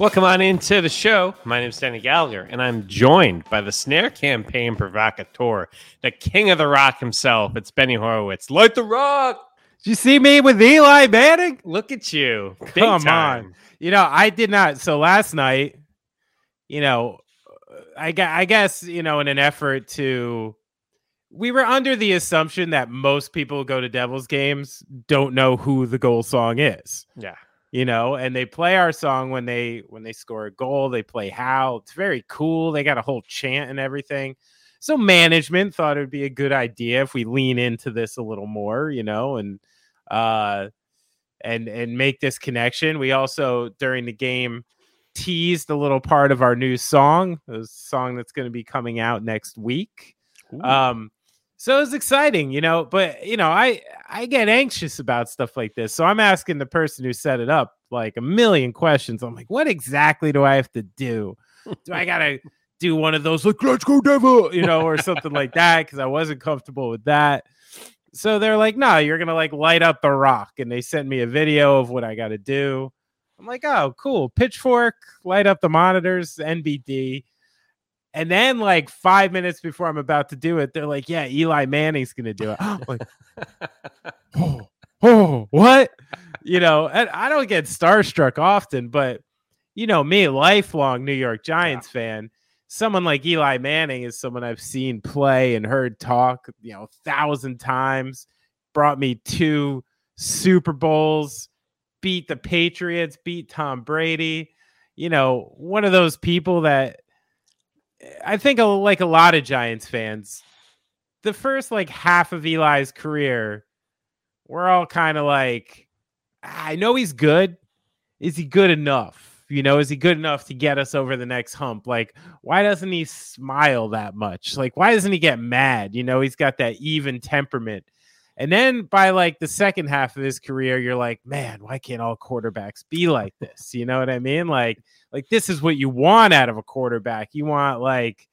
Welcome on into the show. My name is Danny Gallagher, and I'm joined by the snare campaign provocateur, the king of the rock himself. It's Benny Horowitz. Light the rock! Did you see me with Eli Manning? Look at you. Come on. You know, I did not. So last night, you know, I guess, you know, in an effort to... We were under the assumption that most people who go to Devils games don't know who the goal song is. Yeah. You know, and they play our song when they score a goal. They play How. It's very cool. They got a whole chant and everything. So management thought it would be a good idea if we lean into this a little more, you know, and make this connection. We also, during the game, teased a little part of our new song, a song that's going to be coming out next week. Ooh. So it was exciting, you know, but, you know, I get anxious about stuff like this. So I'm asking the person who set it up like a million questions. I'm like, what exactly do I have to do? Do I got to do one of those, like, let's go devil, you know, or something like that? Because I wasn't comfortable with that. So they're like, no, you're going to like light up the rock. And they sent me a video of what I got to do. I'm like, oh, cool. Pitchfork, light up the monitors, NBD. And then, like, 5 minutes before I'm about to do it, they're like, yeah, Eli Manning's going to do it. I'm like, oh, what? You know, and I don't get starstruck often, but, you know, me, lifelong New York Giants fan, someone like Eli Manning is someone I've seen play and heard talk, you know, 1,000 times, brought me 2 Super Bowls, beat the Patriots, beat Tom Brady. You know, one of those people that, I think, like a lot of Giants fans, the first like half of Eli's career, we're all kind of like, I know he's good. Is he good enough? You know, is he good enough to get us over the next hump? Like, why doesn't he smile that much? Like, why doesn't he get mad? You know, he's got that even temperament. And then by like the second half of his career, you're like, man, why can't all quarterbacks be like this? You know what I mean? Like this is what you want out of a quarterback. You want like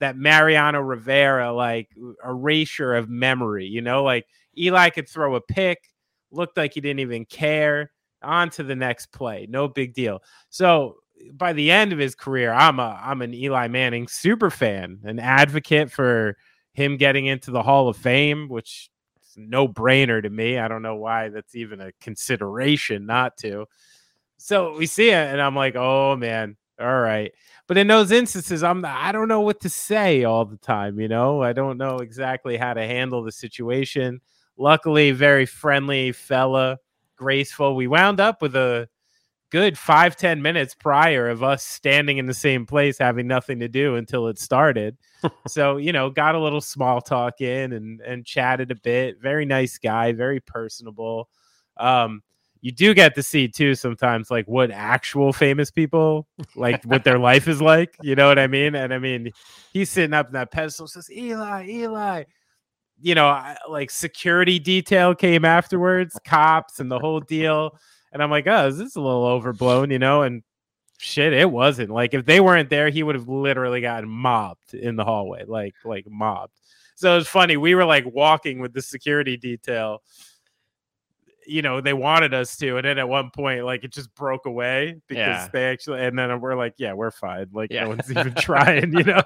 that Mariano Rivera, like erasure of memory, you know, like Eli could throw a pick, looked like he didn't even care, on to the next play. No big deal. So by the end of his career, I'm an Eli Manning super fan, an advocate for him getting into the Hall of Fame, which is no brainer to me. I don't know why that's even a consideration not to. So we see it, and I'm like, oh, man, all right. But in those instances, I don't know what to say all the time, you know? I don't know exactly how to handle the situation. Luckily, very friendly fella, graceful. We wound up with a good 5-10 minutes prior of us standing in the same place, having nothing to do until it started. So, you know, got a little small talk in and chatted a bit. Very nice guy, very personable. You do get to see, too, sometimes, like, what actual famous people, like, what their life is like. You know what I mean? And, I mean, he's sitting up in that pedestal, says, Eli. You know, like, security detail came afterwards, cops and the whole deal. And I'm like, oh, is this a little overblown, you know? And shit, it wasn't. Like, if they weren't there, he would have literally gotten mobbed in the hallway, like mobbed. So it was funny. We were, like, walking with the security detail. You know, they wanted us to, and then at one point, like, it just broke away because they actually, and then we're like, yeah, we're fine. Like, no one's even trying, you know?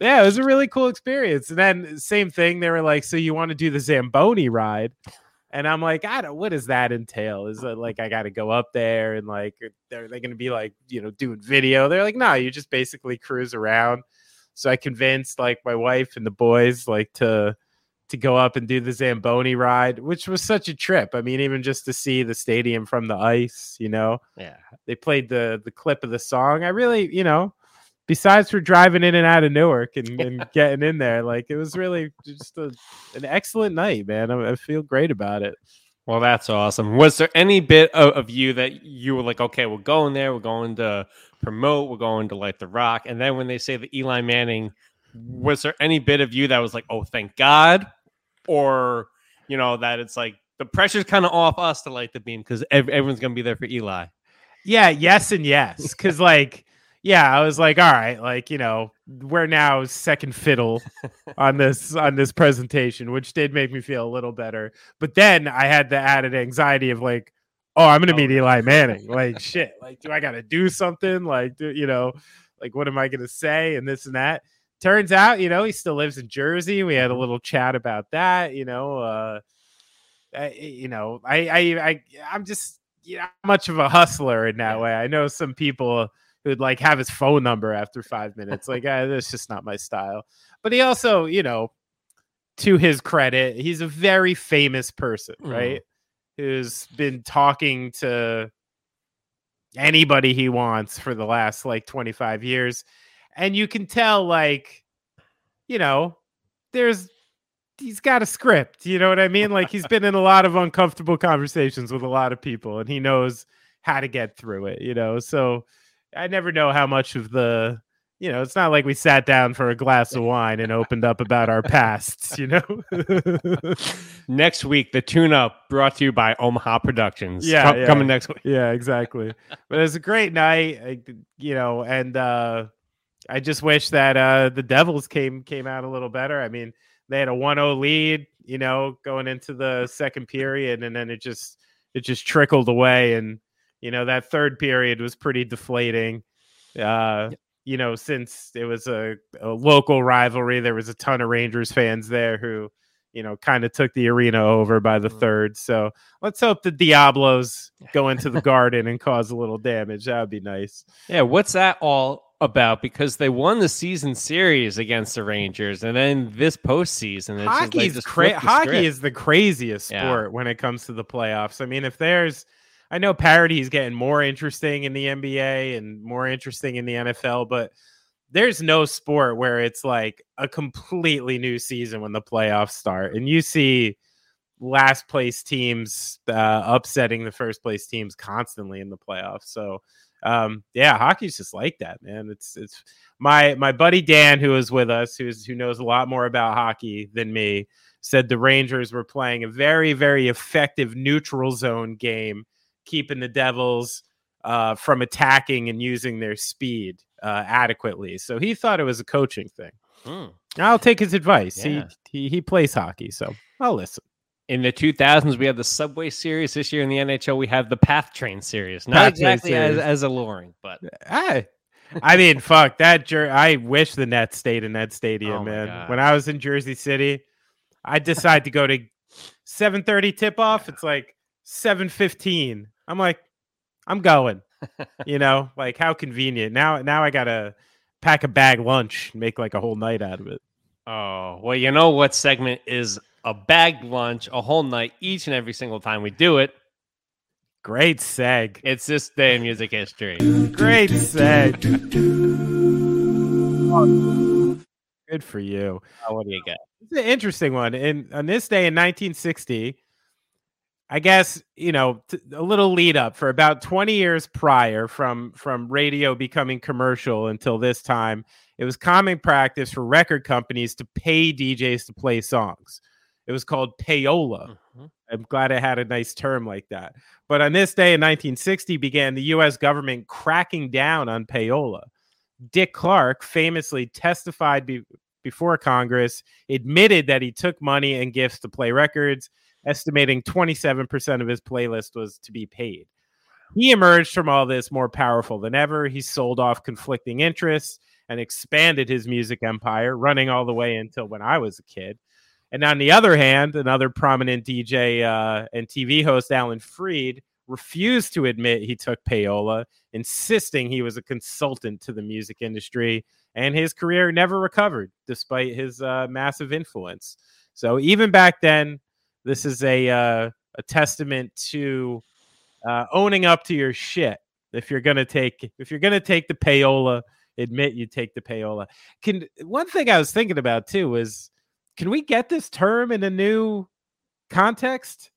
Yeah, it was a really cool experience. And then same thing. They were like, so you want to do the Zamboni ride? And I'm like, what does that entail? Is it like, I got to go up there and like, are they going to be like, you know, doing video? They're like, no, you just basically cruise around. So I convinced like my wife and the boys, like to go up and do the Zamboni ride, which was such a trip. I mean, even just to see the stadium from the ice, you know. Yeah. They played the clip of the song. I really, you know, besides for driving in and out of Newark and getting in there, like it was really just an excellent night, man. I feel great about it. Well, that's awesome. Was there any bit of you that you were like, okay, we're going there, we're going to promote, we're going to light the rock, and then when they say the Eli Manning, was there any bit of you that was like, oh, thank God? Or, you know, that it's like the pressure's kind of off us to light the beam because everyone's going to be there for Eli. Yeah. Yes. And yes. Because like, yeah, I was like, all right, like, you know, we're now second fiddle on this presentation, which did make me feel a little better. But then I had the added anxiety of like, oh, I'm going to meet Eli Manning. Like, shit, like, do I got to do something? Like, do, you know, like, what am I going to say? And this and that. Turns out, you know, he still lives in Jersey. We had a little chat about that, you know. I'm just, you know, much of a hustler in that way. I know some people who'd like have his phone number after 5 minutes. Like, that's just not my style. But he also, you know, to his credit, he's a very famous person, right? Who's been talking to anybody he wants for the last like 25 years. And you can tell, like, you know, he's got a script, you know what I mean? Like, he's been in a lot of uncomfortable conversations with a lot of people, and he knows how to get through it, you know? So I never know how much of the, you know, it's not like we sat down for a glass of wine and opened up about our pasts, you know? Next week, the tune-up brought to you by Omaha Productions. Yeah. Coming next week. Yeah, exactly. But it was a great night, you know, and I just wish that the Devils came out a little better. I mean, they had a 1-0 lead, you know, going into the second period, and then it just trickled away. And, you know, that third period was pretty deflating. You know, since it was a local rivalry, there was a ton of Rangers fans there who, you know, kind of took the arena over by the third. So let's hope the Diablos go into the Garden and cause a little damage. That would be nice. Yeah, what's that all about? Because they won the season series against the Rangers, and then this postseason, hockey is the craziest sport when it comes to the playoffs. I mean, if there's... I know parity is getting more interesting in the NBA and more interesting in the NFL, but there's no sport where it's like a completely new season when the playoffs start. And you see last place teams upsetting the first place teams constantly in the playoffs. So, yeah, hockey's just like that, man. It's my buddy Dan, who is with us, who knows a lot more about hockey than me, said the Rangers were playing a very, very effective neutral zone game, keeping the Devils from attacking and using their speed adequately. So he thought it was a coaching thing. I'll take his advice. Yeah. He plays hockey, so I'll listen. In the 2000s, we had the Subway Series. This year in the NHL, we have the Path Train Series. Not exactly as alluring, but... I mean, fuck, that. I wish the Nets stayed in that stadium, man. God. When I was in Jersey City, I decided to go to 7:30 tip-off. It's like 7:15. I'm like, I'm going, you know, like how convenient. Now I got to pack a bag lunch and make like a whole night out of it. Oh, well, you know what segment is a bag lunch, a whole night, each and every single time we do it. Great seg. It's this day in music history. Great seg. Good for you. Oh, what do you got? It's an interesting one. And on this day in 1960, I guess, you know, a little lead up for about 20 years prior from radio becoming commercial until this time, it was common practice for record companies to pay DJs to play songs. It was called payola. I'm glad I had a nice term like that. But on this day in 1960 began the U.S. government cracking down on payola. Dick Clark famously testified before Congress, admitted that he took money and gifts to play records, estimating 27% of his playlist was to be paid. He emerged from all this more powerful than ever. He sold off conflicting interests and expanded his music empire, running all the way until when I was a kid. And on the other hand, another prominent DJ and TV host, Alan Freed, refused to admit he took payola, insisting he was a consultant to the music industry, and his career never recovered despite his massive influence. So even back then, this is a testament to owning up to your shit. If you're gonna take the payola, admit you take the payola. One thing I was thinking about too is, can we get this term in a new context?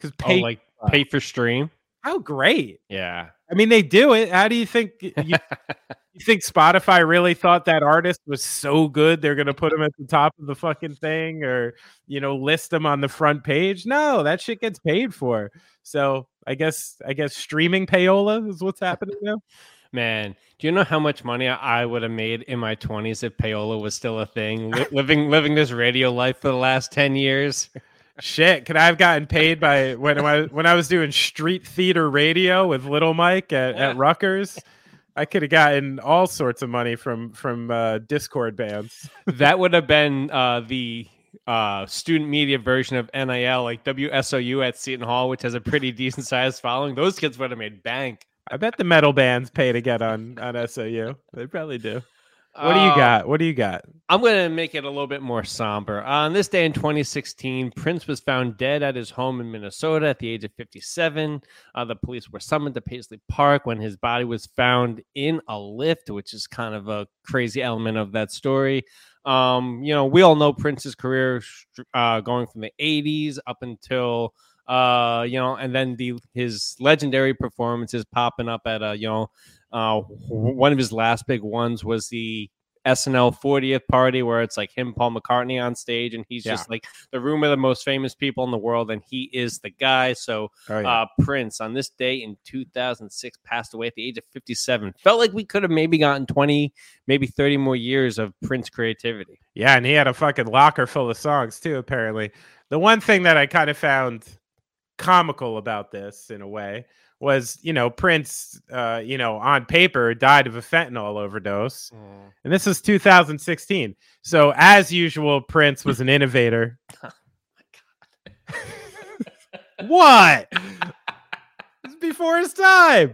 Because pay for stream. How great! Yeah, I mean they do it. How do you think? You think Spotify really thought that artist was so good they're going to put him at the top of the fucking thing or, you know, list him on the front page? No, that shit gets paid for. So I guess streaming payola is what's happening now. Man, do you know how much money I would have made in my 20s if payola was still a thing? Living this radio life for the last 10 years? Shit, could I have gotten paid by when I was doing street theater radio with Little Mike at Rutgers? I could have gotten all sorts of money from Discord bands. That would have been the student media version of NIL, like WSOU at Seton Hall, which has a pretty decent sized following. Those kids would have made bank. I bet the metal bands pay to get on SOU. They probably do. What do you got? I'm going to make it a little bit more somber. On this day in 2016, Prince was found dead at his home in Minnesota at the age of 57. The police were summoned to Paisley Park when his body was found in a lift, which is kind of a crazy element of that story. You know, we all know Prince's career going from the 80s up until, you know, and then his legendary performances popping up at, you know, one of his last big ones was the SNL 40th party where it's like him, Paul McCartney on stage, and he's just like the room of the most famous people in the world, and he is the guy. So Prince on this day in 2006 passed away at the age of 57. Felt like we could have maybe gotten 20, maybe 30 more years of Prince creativity. Yeah, and he had a fucking locker full of songs too, apparently. The one thing that I kind of found comical about this in a way was, you know, Prince, you know, on paper died of a fentanyl overdose. Mm. And this was 2016. So as usual, Prince was an innovator. Oh my God. What? It's before his time.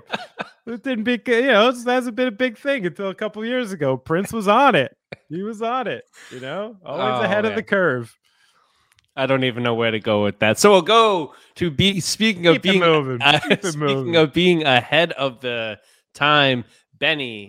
It didn't be, you know, it hasn't been a big thing until a couple years ago. Prince was on it. He was on it, you know, always ahead of the curve. I don't even know where to go with that. So we'll go to speaking of being ahead of the time, Benny.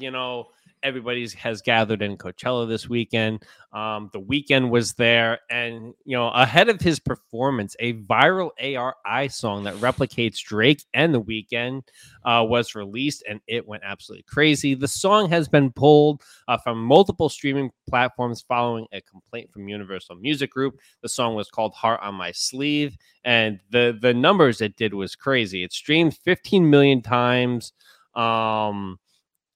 You know, everybody has gathered in Coachella this weekend. The Weeknd was there, and you know, ahead of his performance, a viral ARI song that replicates Drake and The Weeknd was released, and it went absolutely crazy. The song has been pulled from multiple streaming platforms following a complaint from Universal Music Group. The song was called "Heart on My Sleeve," and the numbers it did was crazy. It streamed 15 million times.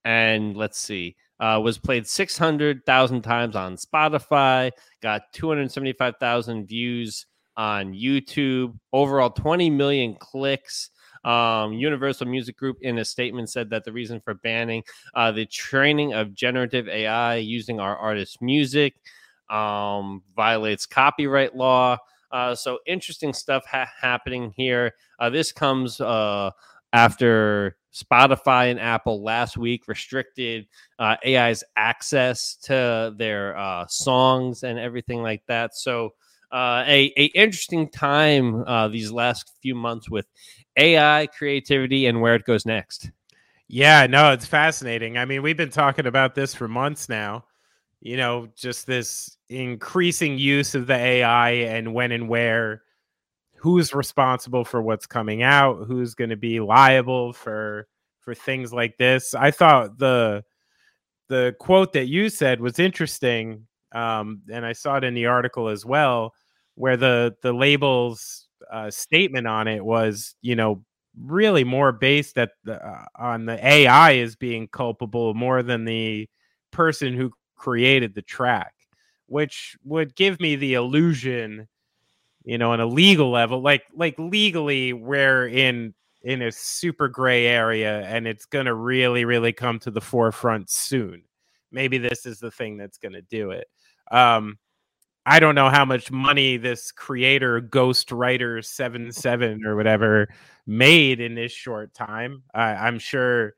And let's see, was played 600,000 times on Spotify, got 275,000 views on YouTube, overall 20 million clicks. Universal Music Group in a statement said that the reason for banning the training of generative AI using our artists' music violates copyright law. So interesting stuff happening here. This comes after Spotify and Apple last week restricted AI's access to their songs and everything like that. So a interesting time these last few months with AI creativity and where it goes next. Yeah, no, it's fascinating. I mean, we've been talking about this for months now, you know, just this increasing use of the AI and when and where, who's responsible for what's coming out, who's going to be liable for things like this. I thought the quote that you said was interesting, and I saw it in the article as well, where the label's statement on it was, you know, really more based at on the AI as being culpable more than the person who created the track, which would give me the illusion, you know, on a legal level, like legally, we're in a super gray area, and it's going to really, really come to the forefront soon. Maybe this is the thing that's going to do it. I don't know how much money this creator, Ghostwriter 77 or whatever, made in this short time. I'm sure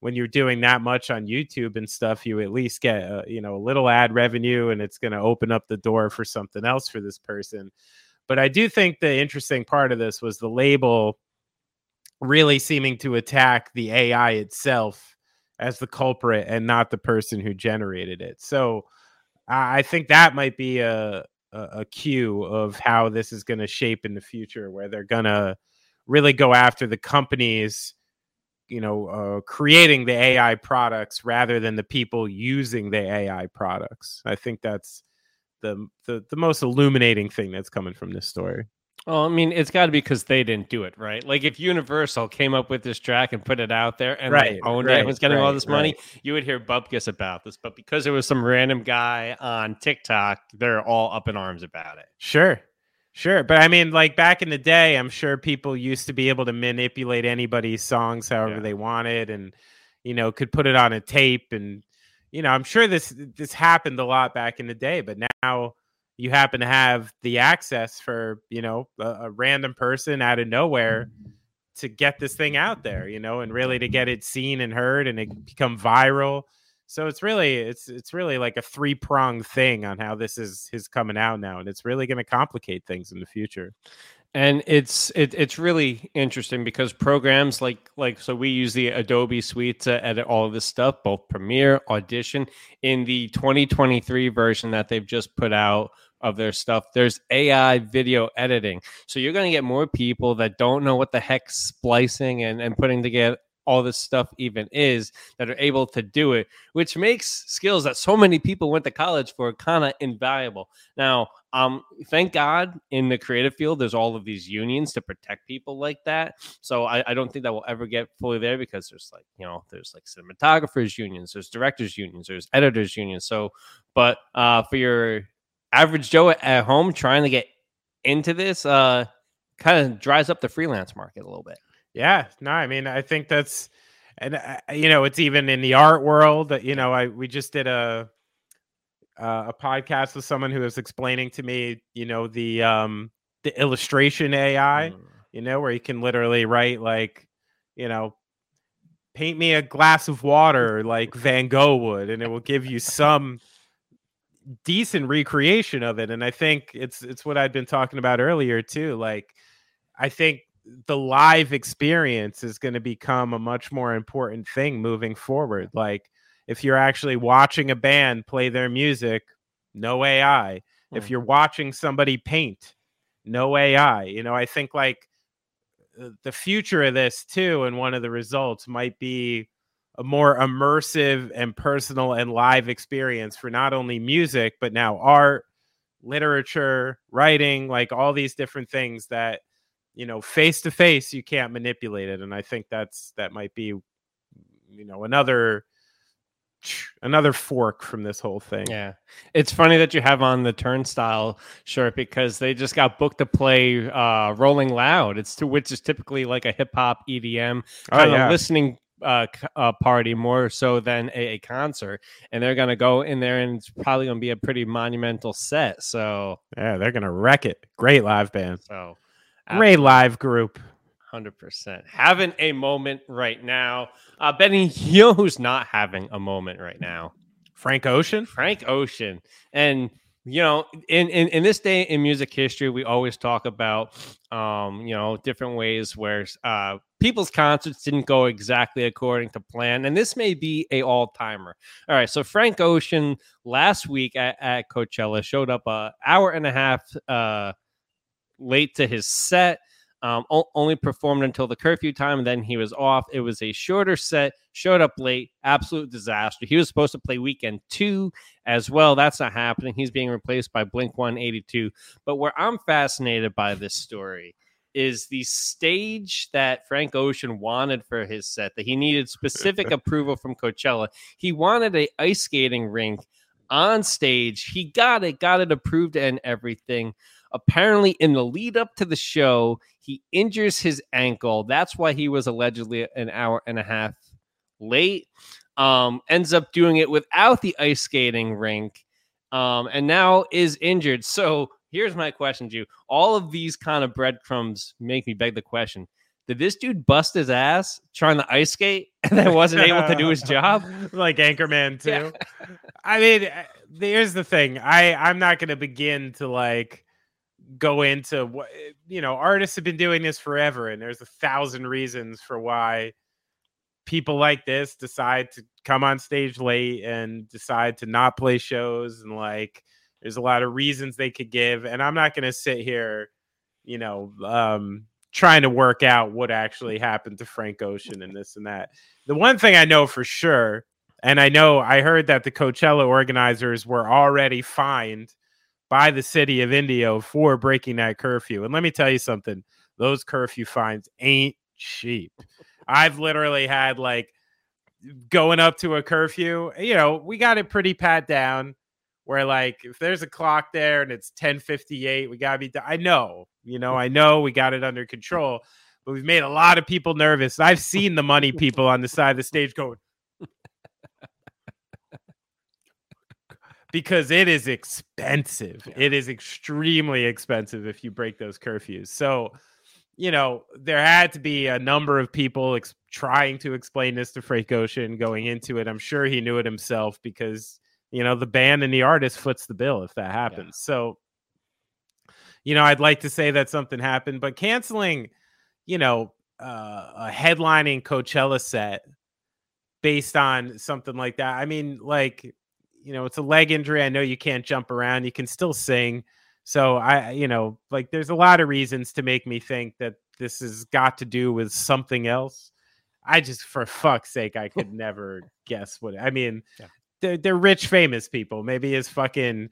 when you're doing that much on YouTube and stuff, you at least get you know, a little ad revenue, and it's going to open up the door for something else for this person. But I do think the interesting part of this was the label really seeming to attack the AI itself as the culprit and not the person who generated it. So I think that might be a cue of how this is going to shape in the future, where they're going to really go after the companies, you know, creating the AI products rather than the people using the AI products. I think that's the most illuminating thing that's coming from this story. Well, I mean, it's got to be because they didn't do it, right? Like, if Universal came up with this track and put it out there and owned it and was getting all this money, you would hear bupkis about this. But because it was some random guy on TikTok, they're all up in arms about it. Sure. Sure. But I mean, like back in the day, I'm sure people used to be able to manipulate anybody's songs however they wanted and, you know, could put it on a tape. And, you know, I'm sure this happened a lot back in the day, but now you happen to have the access for, you know, a random person out of nowhere to get this thing out there, you know, and really to get it seen and heard and it become viral. So it's really like a three-pronged thing on how this is his coming out now. And it's really going to complicate things in the future. And it's really interesting because programs like so we use the Adobe Suite to edit all of this stuff, both Premiere, Audition. In the 2023 version that they've just put out of their stuff, there's AI video editing. So you're going to get more people that don't know what the heck splicing and putting together all this stuff even is that are able to do it, which makes skills that so many people went to college for kind of invaluable. Now, thank God in the creative field, there's all of these unions to protect people like that. So I don't think that will ever get fully there because there's like, you know, there's like cinematographers unions, there's directors unions, there's editors unions. So, but for your average Joe at home trying to get into this, kind of dries up the freelance market a little bit. Yeah, no, I mean, I think that's, and you know, it's even in the art world that, you know, we just did a podcast with someone who was explaining to me, you know, the illustration AI, you know, where you can literally write like, you know, paint me a glass of water like Van Gogh would, and it will give you some decent recreation of it. And I think it's what I'd been talking about earlier too. Like, I think the live experience is going to become a much more important thing moving forward. Like if you're actually watching a band play their music, no AI. If you're watching somebody paint, no AI. You know, I think like the future of this too, and one of the results might be a more immersive and personal and live experience for not only music, but now art, literature, writing, like all these different things that, you know, face to face, you can't manipulate it. And I think that might be, you know, another fork from this whole thing. Yeah. It's funny that you have on the Turnstile shirt because they just got booked to play Rolling Loud. Which is typically like a hip hop EDM kind of listening party more so than a concert, and they're gonna go in there and it's probably gonna be a pretty monumental set. So yeah, they're gonna wreck it. Great live band. So Ray Live Group. 100%. Having a moment right now. Benny, you know who's not having a moment right now? Frank Ocean. And, you know, in this day in music history, we always talk about, you know, different ways where people's concerts didn't go exactly according to plan. And this may be a all-timer. All right. So Frank Ocean last week at Coachella showed up an hour and a half late to his set, only performed until the curfew time, and then he was off. It was a shorter set, showed up late, absolute disaster. He was supposed to play Weekend 2 as well. That's not happening. He's being replaced by Blink-182. But where I'm fascinated by this story is the stage that Frank Ocean wanted for his set, that he needed specific approval from Coachella. He wanted an ice skating rink on stage. He got it approved and everything. Apparently, in the lead up to the show, he injures his ankle. That's why he was allegedly an hour and a half late. Ends up doing it without the ice skating rink, and now is injured. So here's my question to you. All of these kind of breadcrumbs make me beg the question. Did this dude bust his ass trying to ice skate and then wasn't able to do his job? Like Anchorman too. Yeah. I mean, here's the thing. I'm not going to begin to like go into what, you know, artists have been doing this forever, and there's 1,000 reasons for why people like this decide to come on stage late and decide to not play shows. And like, there's a lot of reasons they could give. And I'm not going to sit here, you know, trying to work out what actually happened to Frank Ocean and this and that. The one thing I know for sure, and I know I heard that the Coachella organizers were already fined by the city of Indio for breaking that curfew. And let me tell you something, those curfew fines ain't cheap. I've literally had like going up to a curfew, you know, we got it pretty pat down. where like if there's a clock there and it's 10:58, we gotta be I know we got it under control, but we've made a lot of people nervous. I've seen the money people on the side of the stage going because it is expensive. Yeah. It is extremely expensive if you break those curfews. So, you know, there had to be a number of people trying to explain this to Frank Ocean going into it. I'm sure he knew it himself because, you know, the band and the artist foots the bill if that happens. Yeah. So, you know, I'd like to say that something happened, but canceling, you know, a headlining Coachella set based on something like that. I mean, like, you know, it's a leg injury. I know you can't jump around. You can still sing. So I, you know, like there's a lot of reasons to make me think that this has got to do with something else. I just, for fuck's sake, I could never guess what. I mean, yeah. They're rich, famous people. Maybe his fucking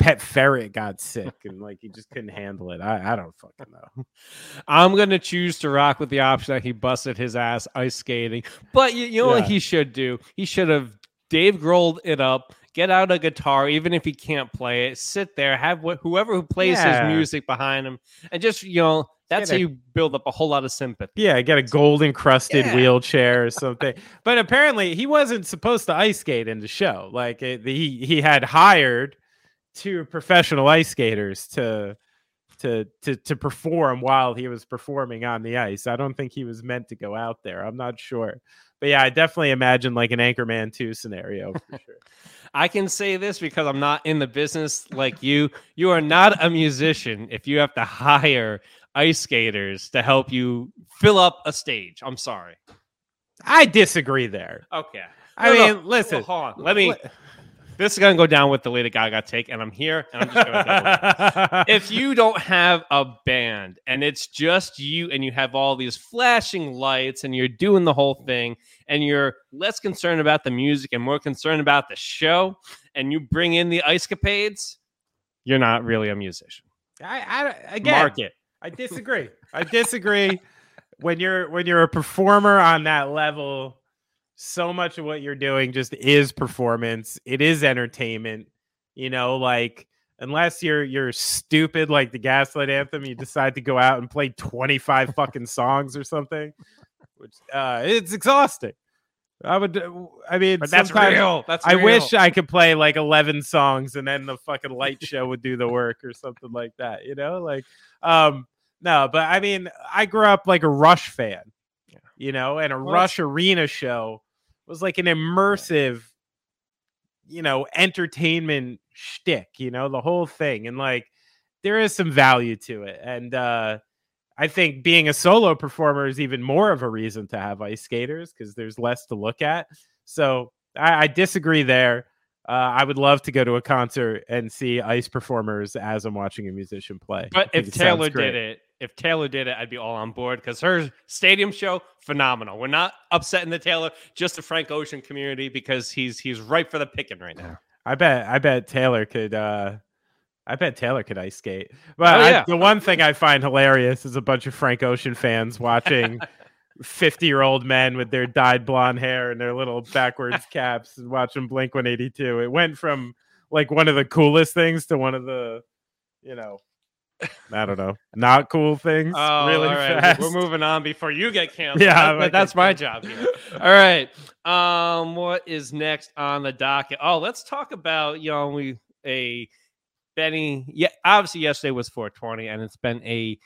pet ferret got sick and like he just couldn't handle it. I don't fucking know. I'm going to choose to rock with the option that he busted his ass ice skating. But you know what he should do? He should have Dave Grohl it up. Get out a guitar, even if he can't play it. Sit there, have whoever who plays his music behind him, and just, you know, that's how you build up a whole lot of sympathy. Yeah, get a gold encrusted wheelchair or something. But apparently, he wasn't supposed to ice skate in the show. Like he had hired two professional ice skaters to perform while he was performing on the ice. I don't think he was meant to go out there. I'm not sure. But yeah, I definitely imagine like an Anchorman 2 scenario for sure. I can say this because I'm not in the business like you. You are not a musician if you have to hire ice skaters to help you fill up a stage. I'm sorry. I disagree there. Okay. I mean, listen. Hold on. This is going to go down with the Lady Gaga take, and I'm here, and I'm just going to go. If you don't have a band, and it's just you, and you have all these flashing lights, and you're doing the whole thing, and you're less concerned about the music and more concerned about the show, and you bring in the ice capades, you're not really a musician. I disagree. I disagree. When you're a performer on that level, so much of what you're doing just is performance. It is entertainment, you know, like unless you're stupid, like the Gaslight Anthem, you decide to go out and play 25 fucking songs or something, which it's exhausting. But that's real. I wish I could play like 11 songs and then the fucking light show would do the work or something like that, you know, like, no, but I mean, I grew up like a Rush fan, you know, and Rush arena show was like an immersive, you know, entertainment shtick, you know, the whole thing. And like, there is some value to it. And I think being a solo performer is even more of a reason to have ice skaters because there's less to look at. So I disagree there. I would love to go to a concert and see ice performers as I'm watching a musician play. But if Taylor did it, I'd be all on board because her stadium show, phenomenal. We're not upsetting the Taylor, just the Frank Ocean community because he's ripe for the picking right now. I bet Taylor could. I bet Taylor could ice skate. Well, the one thing I find hilarious is a bunch of Frank Ocean fans watching 50-year-old men with their dyed blonde hair and their little backwards caps and watching Blink-182. It went from like one of the coolest things to one of the, you know, I don't know, not cool things. Oh, really all right. Fast. We're moving on before you get canceled. Yeah, that's my job here. All right. What is next on the docket? Oh, let's talk about, you know, Benny. Yeah, obviously yesterday was 420, and it's been a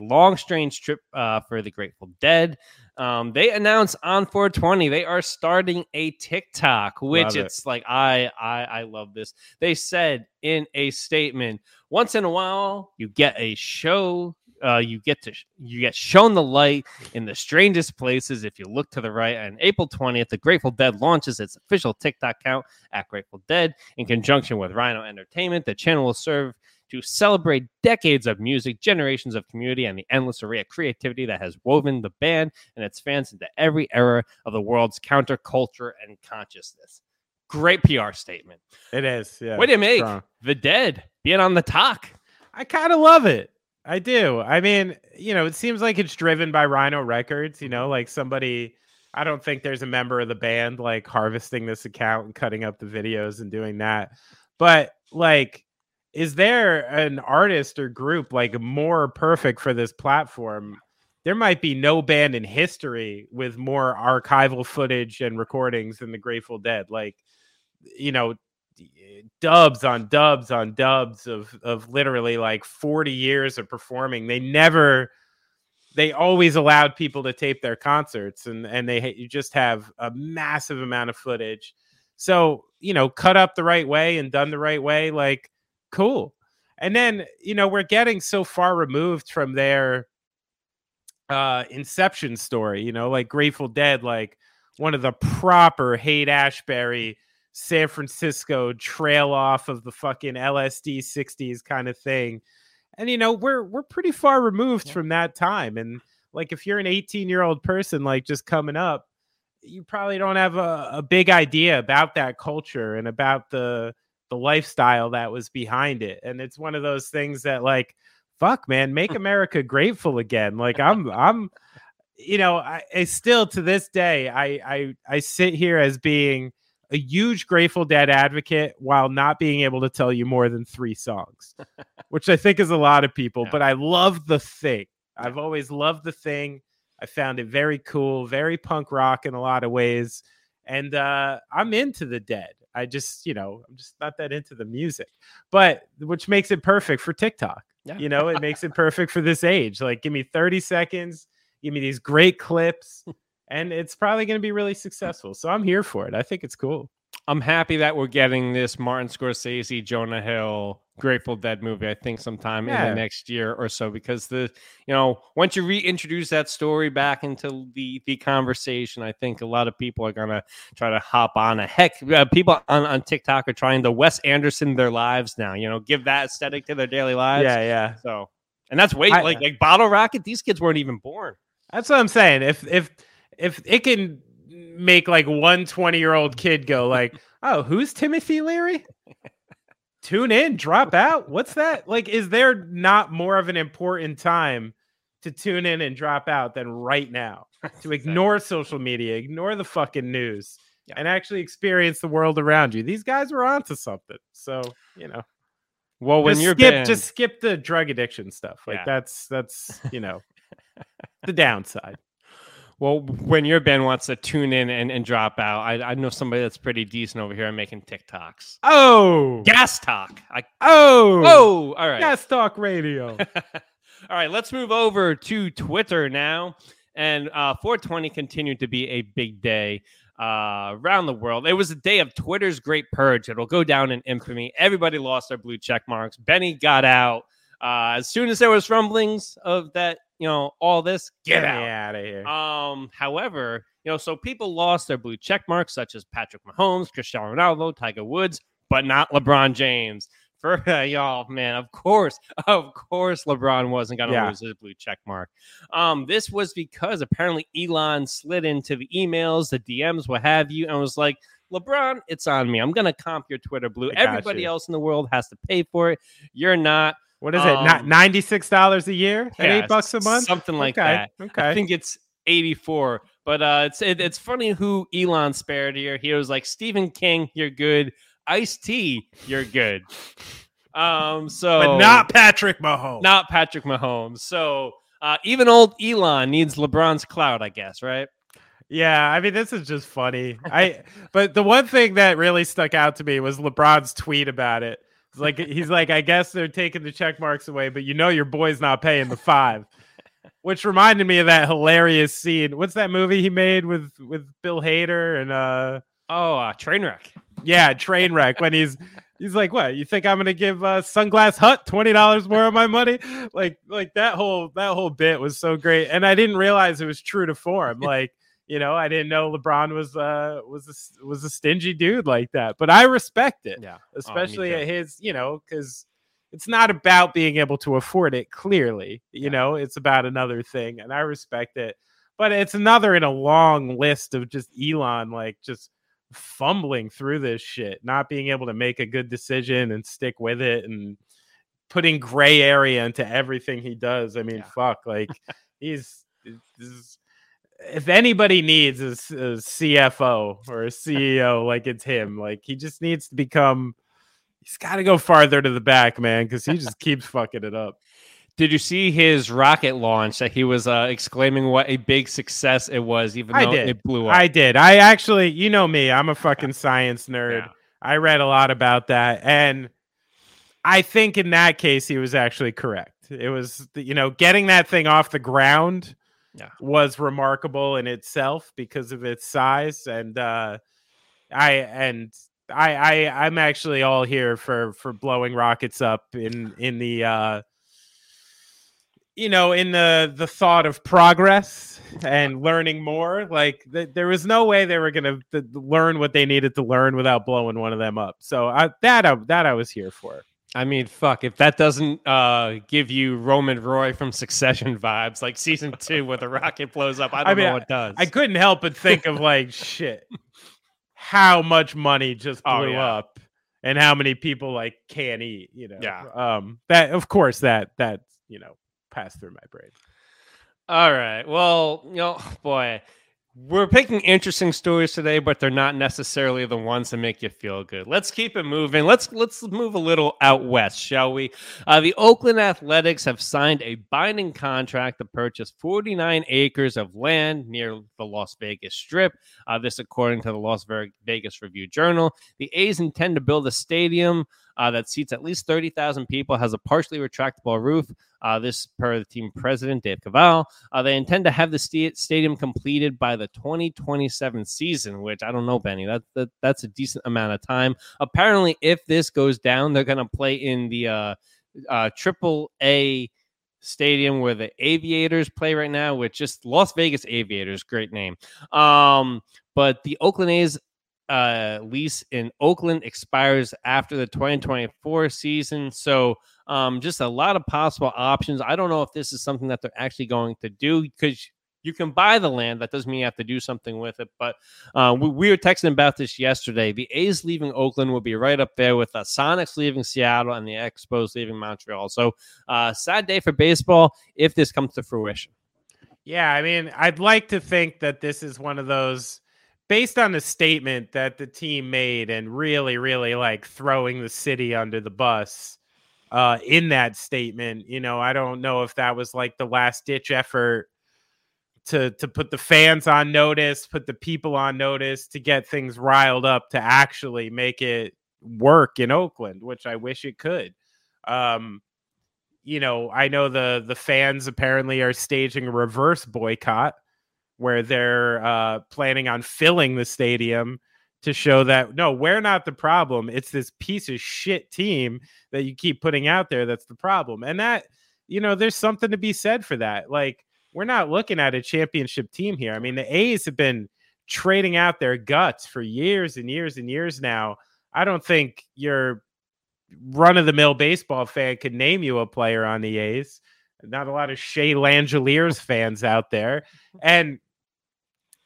long, strange trip for the Grateful Dead. They announced on 420 they are starting a TikTok, which it's like I love this. They said in a statement, once in a while you get a show, you get shown the light in the strangest places if you look to the right. On April 20th, the Grateful Dead launches its official TikTok account at Grateful Dead in conjunction with Rhino Entertainment. The channel will serve to celebrate decades of music, generations of community, and the endless array of creativity that has woven the band and its fans into every era of the world's counterculture and consciousness. Great PR statement. It is. Yeah. What do you make the Dead being on the talk? I kind of love it. I do. I mean, you know, it seems like it's driven by Rhino Records, you know, like somebody I don't think there's a member of the band like harvesting this account and cutting up the videos and doing that. But like, is there an artist or group like more perfect for this platform? There might be no band in history with more archival footage and recordings than the Grateful Dead. Like, you know, dubs on dubs on dubs of literally like 40 years of performing. They always allowed people to tape their concerts, and you just have a massive amount of footage. So, you know, cut up the right way and done the right way, like, cool. And then, you know, we're getting so far removed from their inception story, you know, like Grateful Dead, like one of the proper Haight-Ashbury, San Francisco trail off of the fucking LSD 60s kind of thing. And, you know, we're pretty far removed from that time. And like, if you're an 18-year-old person, like just coming up, you probably don't have a big idea about that culture and about the lifestyle that was behind it. And it's one of those things that like, fuck, man, make America grateful again. Like I'm, you know, I still to this day, I sit here as being a huge Grateful Dead advocate while not being able to tell you more than 3 songs, which I think is a lot of people, yeah. But I love The Thing. I've always loved The Thing. I found it very cool, very punk rock in a lot of ways. And I'm into the Dead. I just, you know, I'm just not that into the music, but which makes it perfect for TikTok. Yeah. You know, it makes it perfect for this age. Like, give me 30 seconds. Give me these great clips. And it's probably going to be really successful. So I'm here for it. I think it's cool. I'm happy that we're getting this Martin Scorsese, Jonah Hill, Grateful Dead movie, I think sometime in the next year or so, because you know, once you reintroduce that story back into the conversation, I think a lot of people are going to try to hop on. People on TikTok are trying to Wes Anderson their lives now, you know, give that aesthetic to their daily lives. Yeah, yeah. So, and that's way like Bottle Rocket, these kids weren't even born. That's what I'm saying. If it can make like one 20-year-old kid go like, oh, who's Timothy Leary? Tune in, drop out. What's that? Like, is there not more of an important time to tune in and drop out than right now? To ignore social media, ignore the fucking news, and actually experience the world around you. These guys were onto something. So, you know. Well, when you're just skip the drug addiction stuff. Like that's, you know, the downside. Well, when your band wants to tune in and drop out, I know somebody that's pretty decent over here. I'm making TikToks. Oh! Gas Talk. Oh! All right. Gas Talk Radio. All right, let's move over to Twitter now. And 420 continued to be a big day around the world. It was a day of Twitter's great purge. It'll go down in infamy. Everybody lost their blue check marks. Benny got out. As soon as there was rumblings of that, you know, all this, get out of here. However, you know, so people lost their blue check marks, such as Patrick Mahomes, Cristiano Ronaldo, Tiger Woods, but not LeBron James. For y'all, man, of course, LeBron wasn't going to lose his blue check mark. This was because apparently Elon slid into the emails, the DMs, what have you, and was like, LeBron, it's on me. I'm going to comp your Twitter blue. Everybody else in the world has to pay for it. You're not. What is it? Not $96 a year and $8 a month? Something like that. Okay. I think it's 84. But it's funny who Elon spared here. He was like, Stephen King, you're good. Ice-T, you're good. But not Patrick Mahomes. So even old Elon needs LeBron's clout, I guess, right? Yeah, I mean, this is just funny. But the one thing that really stuck out to me was LeBron's tweet about it. Like, he's like, I guess they're taking the check marks away, but you know your boy's not paying the $5, which reminded me of that hilarious scene. What's that movie he made with Bill Hader and Trainwreck? Yeah, Trainwreck. When he's like, what? You think I'm gonna give Sunglass Hut $20 more of my money? Like that whole bit was so great, and I didn't realize it was true to form. Like, you know, I didn't know LeBron was a stingy dude like that, but I respect it, especially at his, you know, because it's not about being able to afford it. Clearly, you know, it's about another thing, and I respect it. But it's another in a long list of just Elon, like just fumbling through this shit, not being able to make a good decision and stick with it, and putting gray area into everything he does. I mean, fuck, like he's. if anybody needs a CFO or a CEO, like, it's him. Like, he just needs to become, he's got to go farther to the back, man, because he just keeps fucking it up. Did you see his rocket launch that he was exclaiming what a big success it was, even though it blew up? I did. I actually, you know me, I'm a fucking science nerd. Yeah. I read a lot about that. And I think in that case, he was actually correct. It was, you know, getting that thing off the ground was remarkable in itself because of its size. And I'm actually all here for blowing rockets up in the, you know, in the thought of progress and learning more. Like, there was no way they were going to learn what they needed to learn without blowing one of them up. So I was here for. I mean, fuck, if that doesn't give you Roman Roy from Succession vibes, like season 2 where the rocket blows up, I mean, know what does. I couldn't help but think of, like, shit, how much money just blew up and how many people, like, can't eat, you know. Yeah. That, of course, that, you know, passed through my brain. All right. Well, you know, boy, we're picking interesting stories today, but they're not necessarily the ones that make you feel good. Let's keep it moving. Let's move a little out west, shall we? The Oakland Athletics have signed a binding contract to purchase 49 acres of land near the Las Vegas Strip. This, according to the Las Vegas Review-Journal. The A's intend to build a stadium that seats at least 30,000 people, has a partially retractable roof. This per the team president, Dave Caval. They intend to have the stadium completed by the 2027 season, which I don't know, Benny. That's a decent amount of time. Apparently, if this goes down, they're going to play in the Triple-A stadium where the Aviators play right now, which just Las Vegas Aviators, great name. But the Oakland A's lease in Oakland expires after the 2024 season. So just a lot of possible options. I don't know if this is something that they're actually going to do, because you can buy the land. That doesn't mean you have to do something with it. But we were texting about this yesterday. The A's leaving Oakland will be right up there with the Sonics leaving Seattle and the Expos leaving Montreal. So sad day for baseball if this comes to fruition. Yeah, I mean, I'd like to think that this is one of those, based on the statement that the team made and really, really, like, throwing the city under the bus in that statement. You know, I don't know if that was, like, the last ditch effort to put the fans on notice, put the people on notice, to get things riled up to actually make it work in Oakland, which I wish it could. You know, I know the fans apparently are staging a reverse boycott, where they're planning on filling the stadium to show that, no, we're not the problem. It's this piece of shit team that you keep putting out there that's the problem. And that, you know, there's something to be said for that. Like, we're not looking at a championship team here. I mean, the A's have been trading out their guts for years and years and years now. I don't think your run-of-the-mill baseball fan could name you a player on the A's. Not a lot of Shea Langeliers fans out there. And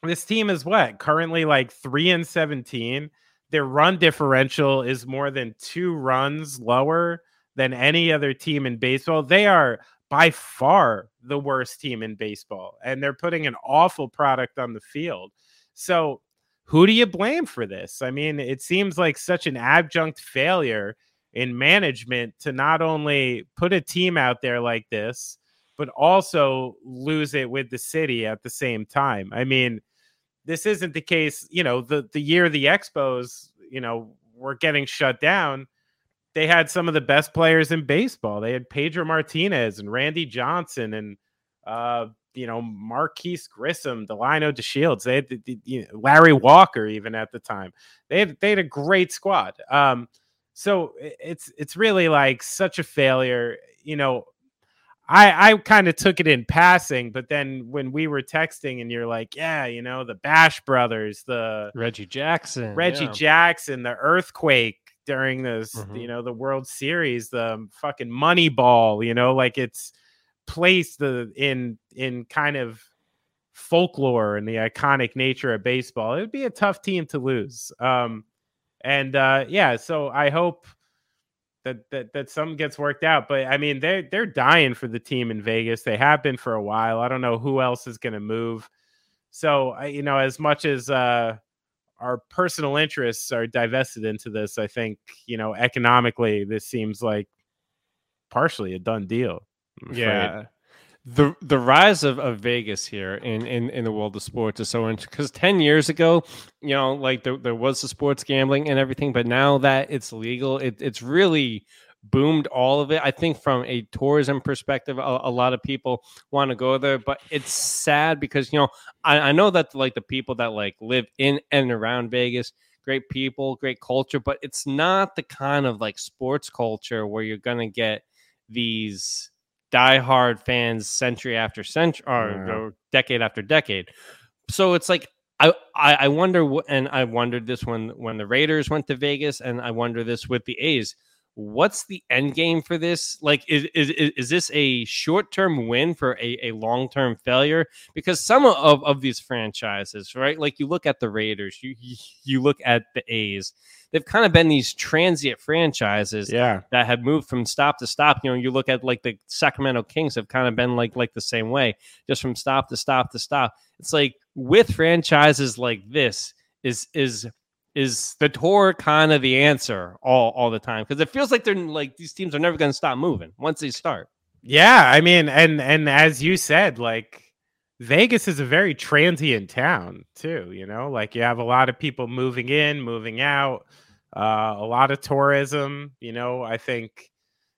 this team is what? Currently, like, 3-17. Their run differential is more than 2 runs lower than any other team in baseball. They are by far the worst team in baseball, and they're putting an awful product on the field. So who do you blame for this? I mean, it seems like such an abject failure in management to not only put a team out there like this, but also lose it with the city at the same time. I mean, this isn't the case, you know, the year the Expos, you know, were getting shut down, they had some of the best players in baseball. They had Pedro Martinez and Randy Johnson and, you know, Marquise Grissom, Delino DeShields. They had you know, Larry Walker even at the time. They had a great squad. So it's really, like, such a failure. You know, I kind of took it in passing, but then when we were texting and you're like, yeah, you know, the Bash Brothers, the Reggie Jackson, the earthquake during this, you know, the World Series, the fucking Moneyball, you know, like, it's placed in kind of folklore and the iconic nature of baseball. It would be a tough team to lose. And yeah, so I hope that something gets worked out. But I mean, they're dying for the team in Vegas. They have been for a while. I don't know who else is going to move. So, you know, as much as our personal interests are divested into this, I think, you know, economically, this seems like partially a done deal. Yeah. The rise of Vegas here in the world of sports is so interesting, because 10 years ago, you know, like there was the sports gambling and everything, but now that it's legal, it's really boomed all of it. I think from a tourism perspective, a lot of people want to go there, but it's sad because, you know, I know that like the people that like live in and around Vegas, great people, great culture, but it's not the kind of like sports culture where you're going to get these diehard fans century after century or decade after decade. So it's like, I wonder, and I wondered this when the Raiders went to Vegas, and I wonder this with the A's. What's the end game for this? Like, is this a short-term win for a long-term failure? Because some of these franchises, right? Like, you look at the Raiders, you look at the A's. They've kind of been these transient franchises that have moved from stop to stop. You know, you look at like the Sacramento Kings have kind of been like the same way, just from stop to stop to stop. It's like with franchises like this, is the tour kind of the answer all the time? Because it feels like they're like these teams are never going to stop moving once they start. Yeah, I mean, and as you said, like Vegas is a very transient town too. You know, like you have a lot of people moving in, moving out, a lot of tourism. You know, I think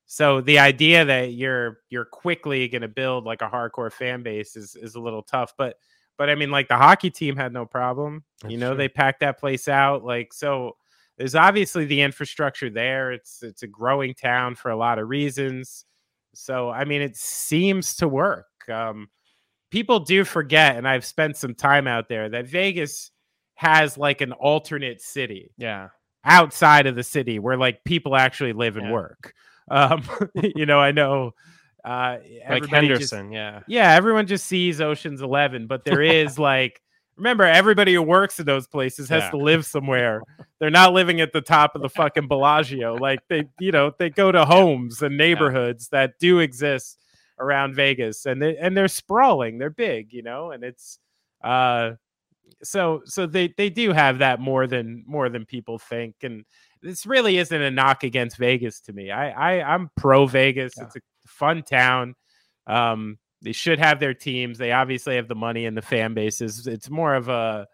so. The idea that you're quickly going to build like a hardcore fan base is a little tough, but. But I mean, like the hockey team had no problem, you know, they packed that place out. Like, so there's obviously the infrastructure there. It's a growing town for a lot of reasons. So, I mean, it seems to work. People do forget, and I've spent some time out there, that Vegas has like an alternate city. Yeah. Outside of the city where like people actually live and work. You know, I know. Like Henderson, everyone just sees Ocean's 11, but there is like, remember, everybody who works in those places has to live somewhere. They're not living at the top of the fucking Bellagio. Like they, you know, they go to homes and neighborhoods that do exist around Vegas, and they're sprawling, they're big, you know, and it's so they do have that more than people think, and this really isn't a knock against Vegas to me. I'm pro Vegas. It's a fun town. They should have their teams. They obviously have the money and the fan bases. It's more of a,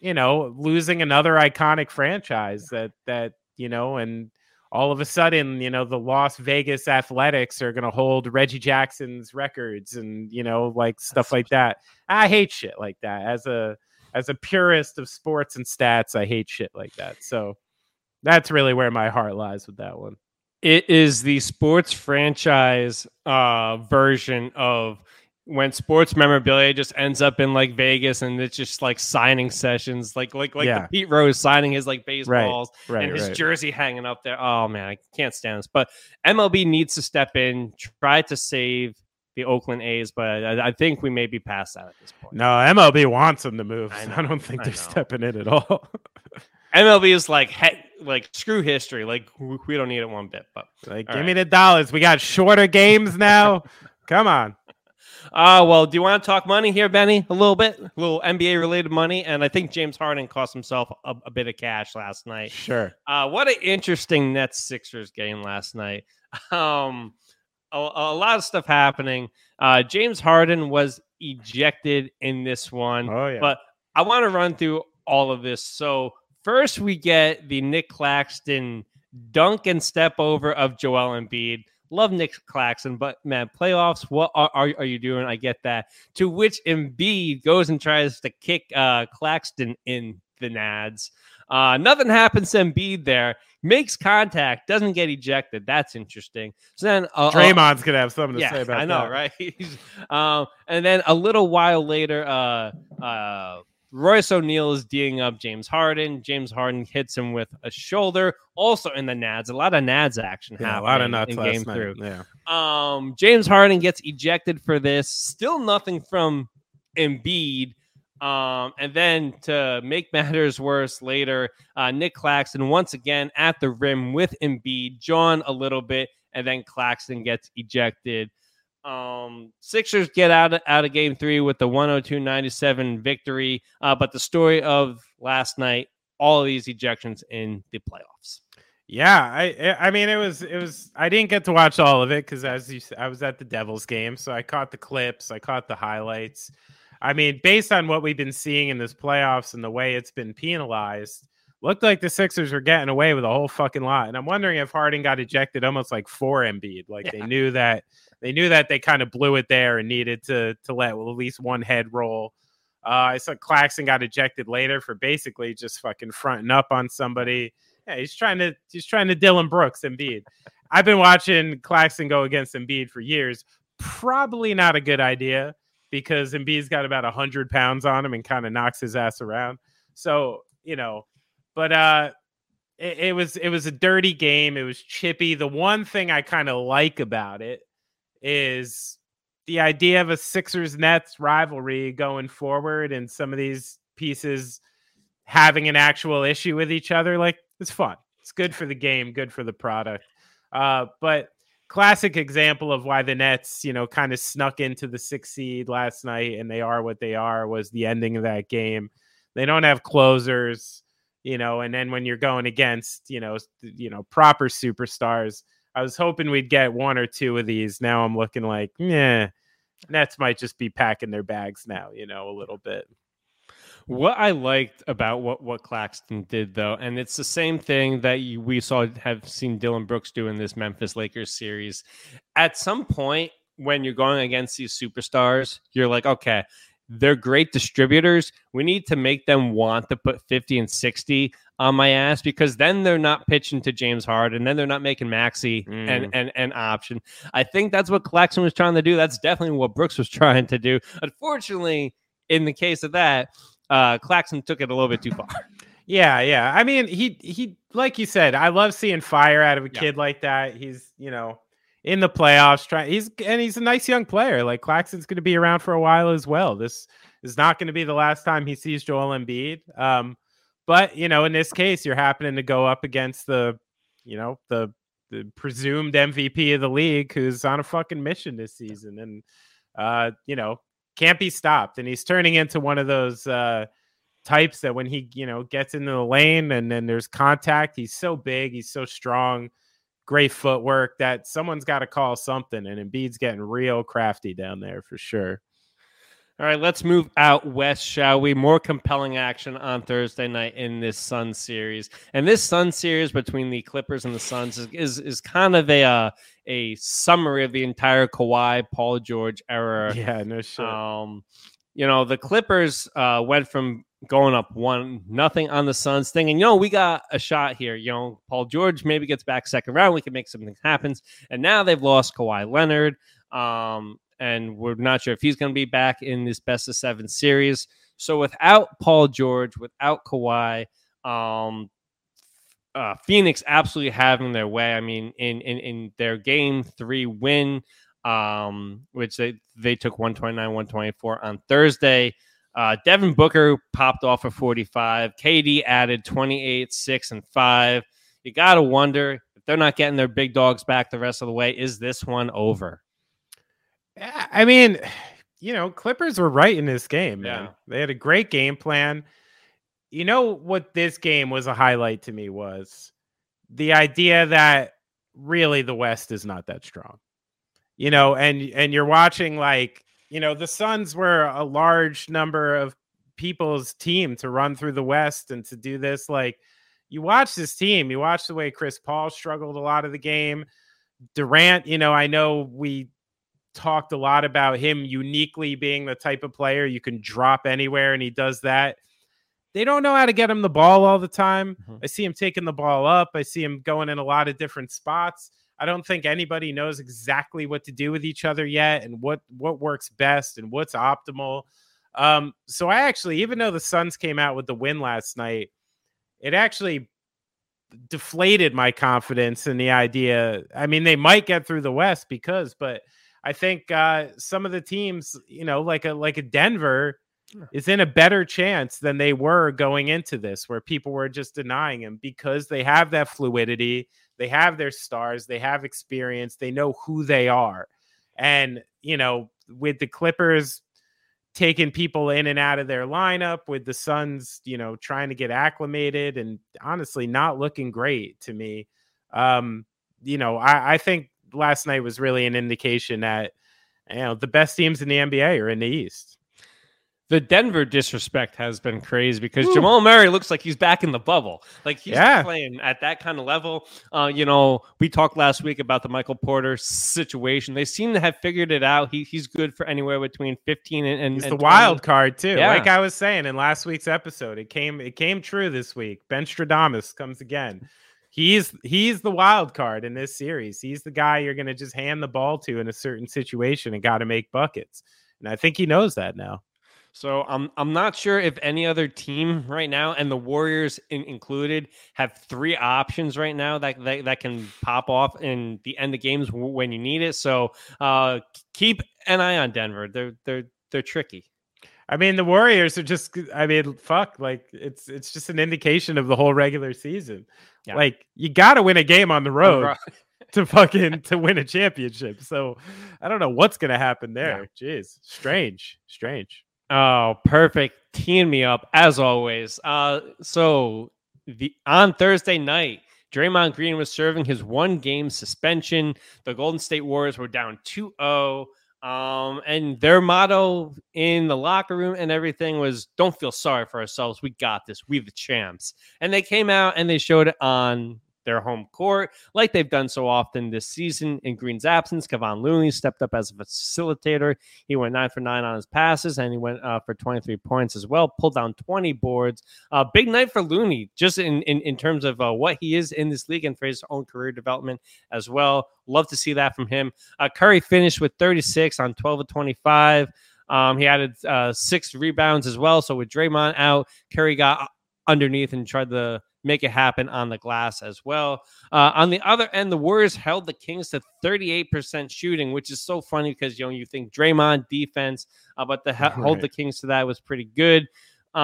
you know, losing another iconic franchise that, you know, and all of a sudden, you know, the Las Vegas Athletics are going to hold Reggie Jackson's records and, you know, like stuff like that. I hate shit like that. As a purist of sports and stats, I hate shit like that. So that's really where my heart lies with that one. It is the sports franchise version of when sports memorabilia just ends up in like Vegas, and it's just like signing sessions, like the Pete Rose signing his like baseballs and his jersey hanging up there. Oh man, I can't stand this. But MLB needs to step in, try to save the Oakland A's, but I think we may be past that at this point. No, MLB wants them to move. I know, so I don't think they're stepping in at all. MLB is like, hey, like screw history. Like we don't need it one bit, but like, give me the dollars. We got shorter games now. Come on. Well, do you want to talk money here, Benny? A little bit, a little NBA related money. And I think James Harden cost himself a bit of cash last night. Sure. What an interesting Nets Sixers game last night. A lot of stuff happening. James Harden was ejected in this one, but I want to run through all of this. So, first, we get the Nick Claxton dunk and step over of Joel Embiid. Love Nick Claxton, but man, playoffs, what are you doing? I get that. To which Embiid goes and tries to kick Claxton in the nads. Nothing happens to Embiid there. Makes contact, doesn't get ejected. That's interesting. So then Draymond's going to have something to say about that. I know, right? And then a little while later, Royce O'Neal is D'ing up James Harden. James Harden hits him with a shoulder. Also in the nads, a lot of nads action happening. A lot of nuts in game three. Yeah. James Harden gets ejected for this. Still nothing from Embiid. And then to make matters worse later, Nick Claxton once again at the rim with Embiid, jawing a little bit, and then Claxton gets ejected. Sixers get out of game three with the 102-97 victory. But the story of last night, all of these ejections in the playoffs. Yeah, I mean, it was. I didn't get to watch all of it because I was at the Devils game, so I caught the clips, I caught the highlights. I mean, based on what we've been seeing in this playoffs and the way it's been penalized, looked like the Sixers were getting away with a whole fucking lot. And I'm wondering if Harden got ejected almost like for Embiid, They knew that they kind of blew it there and needed to let at least one head roll. I saw Claxton got ejected later for basically just fucking fronting up on somebody. Yeah, he's trying to Dylan Brooks Embiid. I've been watching Claxton go against Embiid for years. Probably not a good idea because Embiid's got about 100 pounds on him and kind of knocks his ass around. So, but it was a dirty game. It was chippy. The one thing I kind of like about it is the idea of a Sixers-Nets rivalry going forward and some of these pieces having an actual issue with each other. It's fun. It's good for the game, good for the product. But classic example of why the Nets, kind of snuck into the 6th seed last night and they are what they are was the ending of that game. They don't have closers, and then when you're going against, proper superstars, I was hoping we'd get one or two of these. Now I'm looking like, yeah, Nets might just be packing their bags now, a little bit. What I liked about what Claxton did, though, and it's the same thing that we have seen Dylan Brooks do in this Memphis Lakers series. At some point, when you're going against these superstars, you're like, okay, they're great distributors. We need to make them want to put 50 and 60 on my ass because then they're not pitching to James Harden, then they're not making Maxey an option. I think that's what Claxton was trying to do. That's definitely what Brooks was trying to do. Unfortunately, in the case of that, Claxton took it a little bit too far. Yeah. I mean, he like you said, I love seeing fire out of a kid like that. He's, in the playoffs he's a nice young player. Like Claxton's going to be around for a while as well. This is not going to be the last time he sees Joel Embiid. But in this case, you're happening to go up against the presumed MVP of the league who's on a fucking mission this season. And, can't be stopped. And he's turning into one of those types that when he, gets into the lane and then there's contact, he's so big, he's so strong, great footwork that someone's got to call something. And Embiid's getting real crafty down there for sure. All right, let's move out west, shall we? More compelling action on Thursday night in this Sun series. And this Sun series between the Clippers and the Suns is kind of a summary of the entire Kawhi, Paul George era. Yeah, no shit. The Clippers went from going up 1-0 on the Suns thing. And, we got a shot here. Paul George maybe gets back second round. We can make something happen. And now they've lost Kawhi Leonard. And we're not sure if he's going to be back in this best-of-7 series. So without Paul George, without Kawhi, Phoenix absolutely having their way. I mean, in their Game 3 win, which they took 129-124 on Thursday, Devin Booker popped off for 45. KD added 28, 6, and 5. You got to wonder, if they're not getting their big dogs back the rest of the way, is this one over? I mean, Clippers were right in this game, man. Yeah. They had a great game plan. What this game was a highlight to me was the idea that really the West is not that strong. And you're watching the Suns were a large number of people's team to run through the West and to do this. You watch this team, you watch the way Chris Paul struggled a lot of the game. Durant, I know we talked a lot about him uniquely being the type of player you can drop anywhere, and he does that. They don't know how to get him the ball all the time. Mm-hmm. I see him taking the ball up. I see him going in a lot of different spots. I don't think anybody knows exactly what to do with each other yet and what works best and what's optimal. So I actually, even though the Suns came out with the win last night, it actually deflated my confidence in the idea. I mean, they might get through the West but I think some of the teams, like a Denver, is in a better chance than they were going into this, where people were just denying him because they have that fluidity, they have their stars, they have experience, they know who they are. And, you know, with the Clippers taking people in and out of their lineup, with the Suns, you know, trying to get acclimated and honestly not looking great to me. You know, I think last night was really an indication that, you know, the best teams in the NBA are in the East. The Denver disrespect has been crazy because Jamal Murray looks like he's back in the bubble. Like, he's playing at that kind of level. You know, we talked last week about the Michael Porter situation. They seem to have figured it out. He's good for anywhere between 15 and he's and the 20. Wild card too. Yeah. Like I was saying in last week's episode, it came true this week. Ben Stradamus comes again. He's the wild card in this series. He's the guy you're going to just hand the ball to in a certain situation and got to make buckets. And I think he knows that now. So I'm not sure if any other team right now, and the Warriors included, have three options right now that can pop off in the end of games when you need it. So keep an eye on Denver. They're tricky. I mean, the Warriors are just, I mean, fuck, like it's just an indication of the whole regular season. Yeah. Like, you got to win a game on the road to win a championship. So I don't know what's going to happen there. Yeah. Jeez, strange. Oh, perfect. Teeing me up as always. So on Thursday night, Draymond Green was serving his 1-game suspension. The Golden State Warriors were down 2-0. And their motto in the locker room and everything was, don't feel sorry for ourselves. We got this. We're the champs. And they came out and they showed it on their home court, like they've done so often this season. In Green's absence, Kevon Looney stepped up as a facilitator. He went 9 for 9 on his passes, and he went for 23 points as well, pulled down 20 boards. Big night for Looney, just in terms of what he is in this league and for his own career development as well. Love to see that from him. Curry finished with 36 on 12 of 25. He added 6 rebounds as well. So with Draymond out, Curry got underneath and tried to make it happen on the glass as well. On the other end, the Warriors held the Kings to 38% shooting, which is so funny because, you know, you think Draymond defense, but the hold the Kings to that was pretty good. You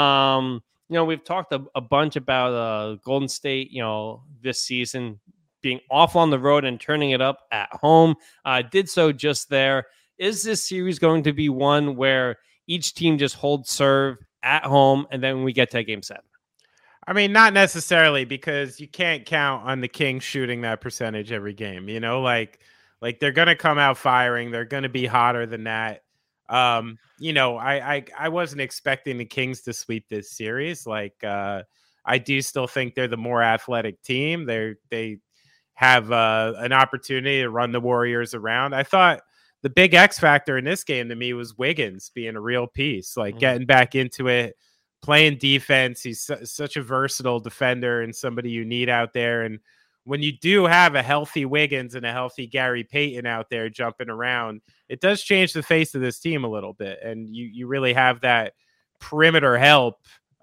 know, we've talked a bunch about Golden State, you know, this season being off on the road and turning it up at home. Did so just there. Is this series going to be one where each team just holds serve at home and then we get to Game 7? I mean, not necessarily, because you can't count on the Kings shooting that percentage every game. You know, like they're going to come out firing. They're going to be hotter than that. You know, I wasn't expecting the Kings to sweep this series. Like, I do still think they're the more athletic team. They have an opportunity to run the Warriors around. I thought the big X factor in this game to me was Wiggins being a real piece, like getting back into it, playing defense. He's such a versatile defender and somebody you need out there. And when you do have a healthy Wiggins and a healthy Gary Payton out there jumping around, it does change the face of this team a little bit. And you really have that perimeter help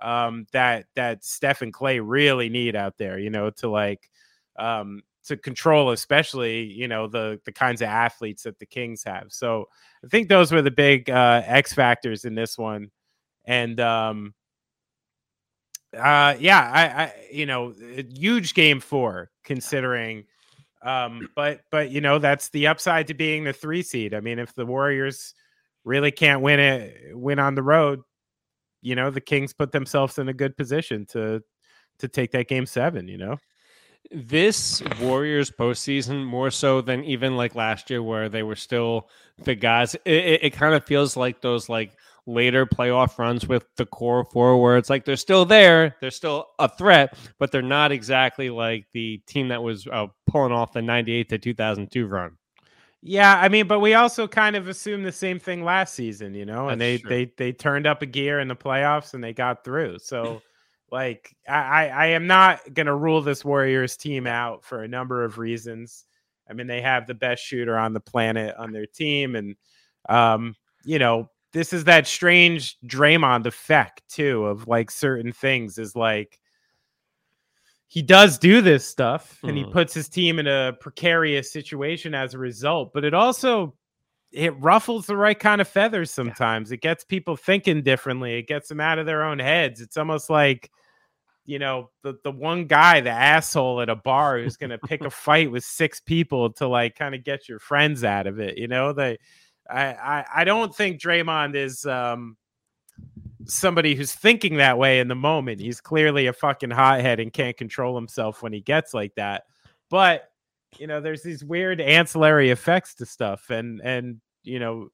that Steph and Clay really need out there, you know, to like to control, especially, you know, the kinds of athletes that the Kings have. So I think those were the big X factors in this one. And, I you know, a huge Game 4 considering, but you know, that's the upside to being the 3 seed. I mean, if the Warriors really can't win on the road, you know, the Kings put themselves in a good position to take that Game 7, you know. This Warriors postseason, more so than even like last year where they were still the guys, it kind of feels like those like later playoff runs with the core forwards. Like, they're still there. They're still a threat, but they're not exactly like the team that was pulling off the 98 to 2002 run. Yeah, I mean, but we also kind of assumed the same thing last season, you know, and they turned up a gear in the playoffs and they got through. So, like, I am not going to rule this Warriors team out for a number of reasons. I mean, they have the best shooter on the planet on their team. And, you know, this is that strange Draymond effect too, of like certain things is like, he does do this stuff and he puts his team in a precarious situation as a result, but it also, it ruffles the right kind of feathers sometimes. Yeah. It gets people thinking differently. It gets them out of their own heads. It's almost like you know, the one guy, the asshole at a bar who's going to pick a fight with six people to like kind of get your friends out of it. You know, I don't think Draymond is somebody who's thinking that way in the moment. He's clearly a fucking hothead and can't control himself when he gets like that. But, you know, there's these weird ancillary effects to stuff. And, you know,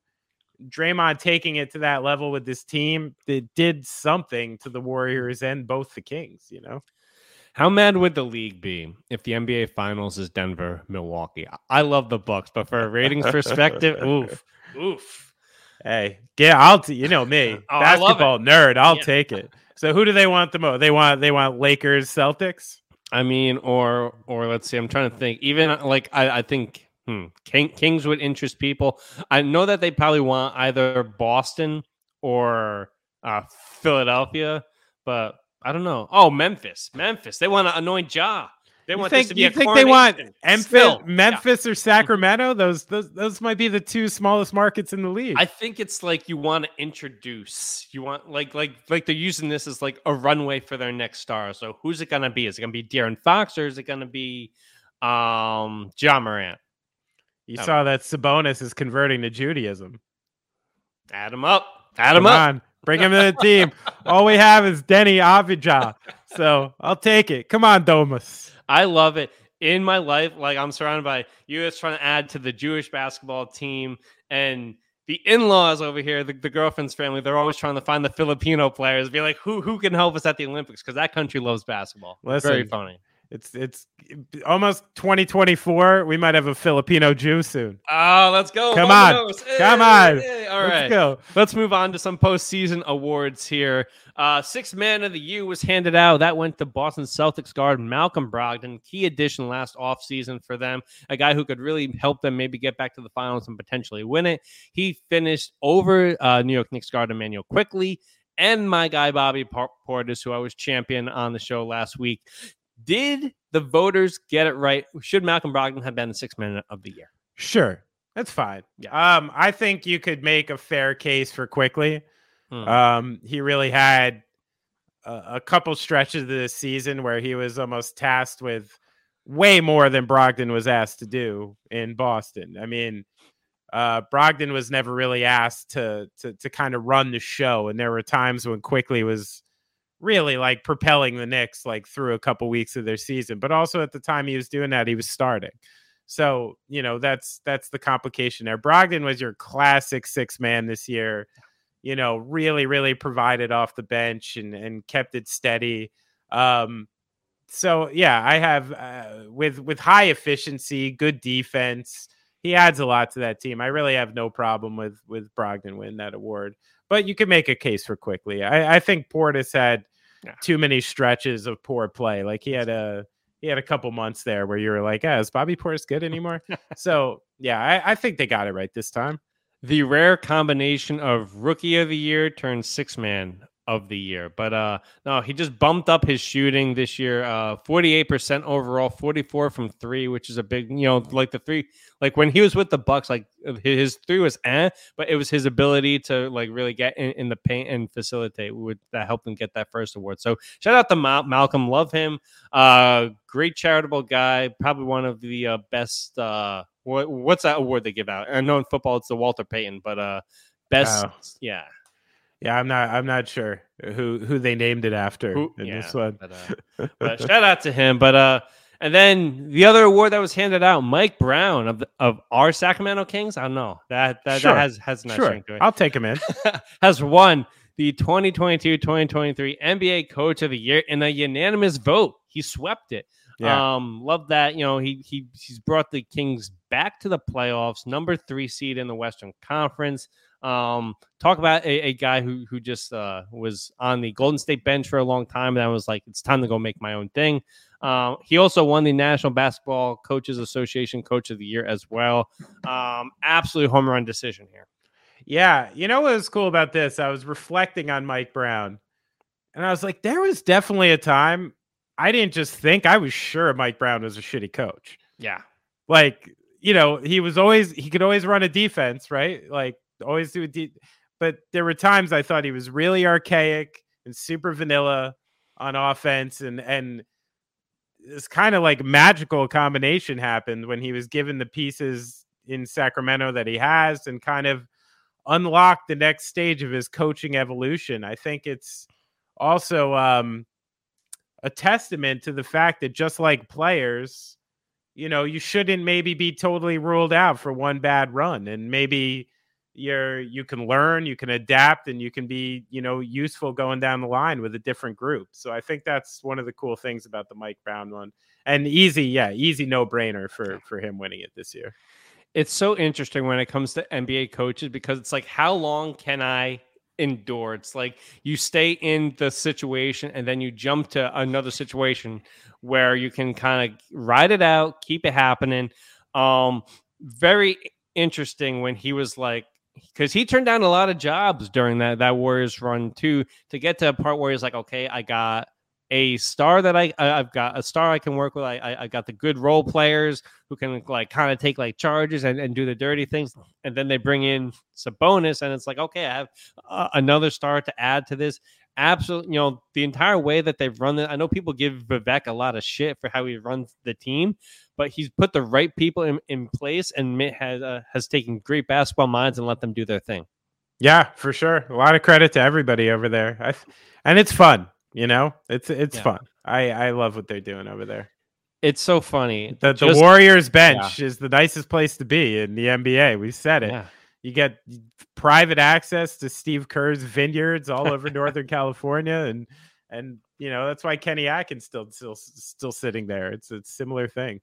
Draymond taking it to that level with this team, that did something to the Warriors and both the Kings, you know. How mad would the league be if the NBA Finals is Denver, Milwaukee? I love the Bucks, but for a ratings perspective, oof. Hey, yeah, you know me, basketball nerd, I'll take it. So who do they want the most? They want Lakers, Celtics. I mean, or let's see, I'm trying to think. Even like I think. Kings would interest people. I know that they probably want either Boston or Philadelphia, but I don't know. Oh, Memphis. They want to anoint Ja. They want this to be a coronation. They want Memphis or Sacramento? Those might be the two smallest markets in the league. I think it's like you want to introduce. You want like they're using this as like a runway for their next star. So who's it gonna be? Is it gonna be De'Aaron Fox or is it gonna be Ja Morant? You saw that Sabonis is converting to Judaism. Add him up. Come on. Bring him to the team. All we have is Denny Avdija. So I'll take it. Come on, Domas. I love it. In my life, like I'm surrounded by U.S. trying to add to the Jewish basketball team. And the in-laws over here, the girlfriend's family, they're always trying to find the Filipino players. Be like, who can help us at the Olympics? Because that country loves basketball. Listen, very funny. It's almost 2024. We might have a Filipino Jew soon. Oh, let's go. Come on. Hey. All right. Let's go. Let's move on to some postseason awards here. Sixth Man of the Year was handed out. That went to Boston Celtics guard Malcolm Brogdon. Key addition last offseason for them. A guy who could really help them maybe get back to the finals and potentially win it. He finished over New York Knicks guard Immanuel Quickley and my guy Bobby Portis, who I was champion on the show last week. Did the voters get it right? Should Malcolm Brogdon have been the Sixth Man of the Year? Sure. That's fine. Yeah. I think you could make a fair case for Quickley. He really had a couple stretches of this season where he was almost tasked with way more than Brogdon was asked to do in Boston. I mean, Brogdon was never really asked to kind of run the show. And there were times when Quickley was really like propelling the Knicks like through a couple weeks of their season, but also at the time he was doing that, he was starting. So, you know, that's the complication there. Brogdon was your classic sixth man this year, you know, really, really provided off the bench and kept it steady. So yeah, I have with high efficiency, good defense. He adds a lot to that team. I really have no problem with Brogdon winning that award. But you can make a case for Quickley. I think Portis had too many stretches of poor play. Like he had a couple months there where you were like, is Bobby Portis good anymore? So yeah, I think they got it right this time. The rare combination of Rookie of the Year turned Sixth Man of the Year. But no, he just bumped up his shooting this year. 48% overall, 44 from three, which is a big, you know, like the three, like when he was with the Bucks, like his three was but it was his ability to like really get in the paint and facilitate that helped him get that first award. So shout out to Malcolm, love him. Great charitable guy, probably one of the best. What's that award they give out? I know in football it's the Walter Payton, but best, wow. Yeah. Yeah, I'm not sure who they named it after this one. But shout out to him. But and then the other award that was handed out, Mike Brown of our Sacramento Kings. I don't know that has nice string to it. I'll take him in. Has won the 2022-2023 NBA Coach of the Year in a unanimous vote. He swept it. Yeah. Love that. You know, he's brought the Kings back to the playoffs, number 3 seed in the Western Conference. Talk about a guy who just was on the Golden State bench for a long time, and I was like, it's time to go make my own thing. He also won the National Basketball Coaches Association Coach of the Year as well. Absolute home run decision here. Yeah, you know what was cool about this? I was reflecting on Mike Brown, and I was like, there was definitely a time I didn't just think, I was sure Mike Brown was a shitty coach. Yeah, like, you know, he could always run a defense, right? Like, always do it, but there were times I thought he was really archaic and super vanilla on offense, and this kind of like magical combination happened when he was given the pieces in Sacramento that he has and kind of unlocked the next stage of his coaching evolution. I think it's also a testament to the fact that just like players, you know, you shouldn't maybe be totally ruled out for one bad run, and maybe you can learn, you can adapt, and you can be, you know, useful going down the line with a different group. So I think that's one of the cool things about the Mike Brown one, and easy no-brainer for him winning it this year. It's so interesting when it comes to NBA coaches, because it's like, how long can I endure? It's like you stay in the situation and then you jump to another situation where you can kind of ride it out, keep it happening. Very interesting when he was like, because he turned down a lot of jobs during that Warriors run too, to get to a part where he's like, okay, I got a star that I've got a star I can work with. I got the good role players who can like kind of take like charges and do the dirty things. And then they bring in Sabonis, and it's like, okay, I have another star to add to this. Absolutely. You know, the entire way that they've run it. I know people give Vivek a lot of shit for how he runs the team, but he's put the right people in place and has taken great basketball minds and let them do their thing. Yeah, for sure. A lot of credit to everybody over there. And it's fun. You know, it's fun. I love what they're doing over there. It's so funny. The Warriors bench is the nicest place to be in the NBA. We've said it. Yeah. You get private access to Steve Kerr's vineyards all over Northern California, and you know that's why Kenny Atkin's still sitting there. It's a similar thing.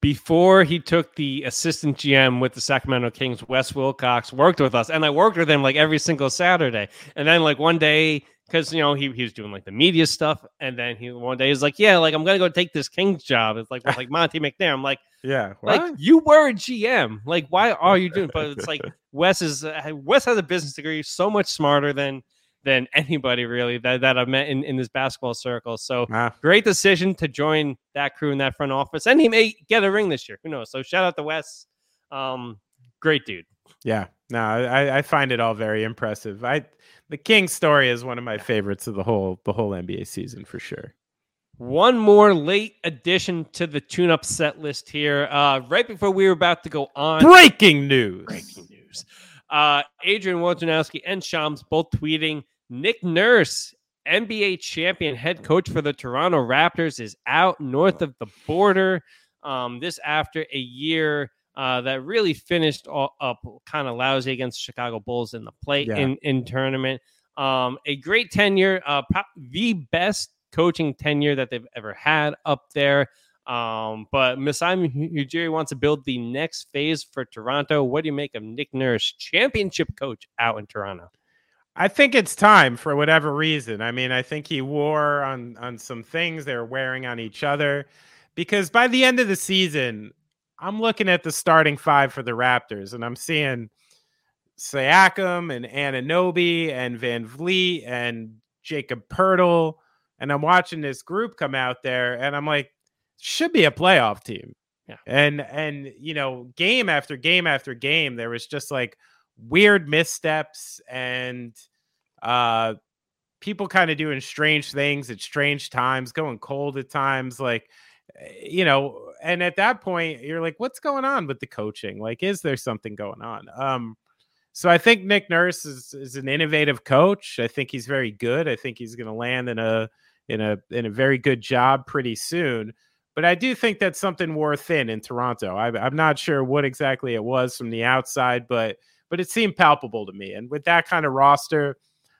Before he took the assistant GM with the Sacramento Kings, Wes Wilcox worked with us, and I worked with him like every single Saturday. And then like one day, because you know he was doing like the media stuff, and then one day he's like, yeah, like I'm gonna go take this Kings job. It's like with like Monty McNair. I'm like, yeah, what? Like you were a GM. Like why are you doing? But it's like Wes has a business degree, so much smarter than anybody really that I've met in this basketball circle. So Great decision to join that crew in that front office. And he may get a ring this year. Who knows? So shout out to Wes. Great dude. Yeah. No, I find it all very impressive. The King story is one of my favorites of the whole NBA season for sure. One more late addition to the tune-up set list here. Right before we were about to go on. Breaking news. Adrian Wojnarowski and Shams both tweeting, Nick Nurse, NBA champion head coach for the Toronto Raptors, is out north of the border. This after a year that really finished up kind of lousy against the Chicago Bulls in the play-in tournament. A great tenure, the best coaching tenure that they've ever had up there. But Masai Ujiri wants to build the next phase for Toronto. What do you make of Nick Nurse, championship coach out in Toronto? I think it's time for whatever reason. I mean, I think he wore on some things they were wearing on each other, because by the end of the season, I'm looking at the starting five for the Raptors, and I'm seeing Siakam and Anunoby and Van Vliet and Jacob Poeltl. And I'm watching this group come out there, and I'm like, should be a playoff team. Yeah. And you know, game after game after game, there was just like weird missteps and people kind of doing strange things at strange times, going cold at times, like, you know, and at that point you're like, what's going on with the coaching? Like, is there something going on? So I think Nick Nurse is an innovative coach. I think he's very good. I think he's going to land in a very good job pretty soon. But I do think that's something wore thin in Toronto. I'm not sure what exactly it was from the outside, but it seemed palpable to me. And with that kind of roster,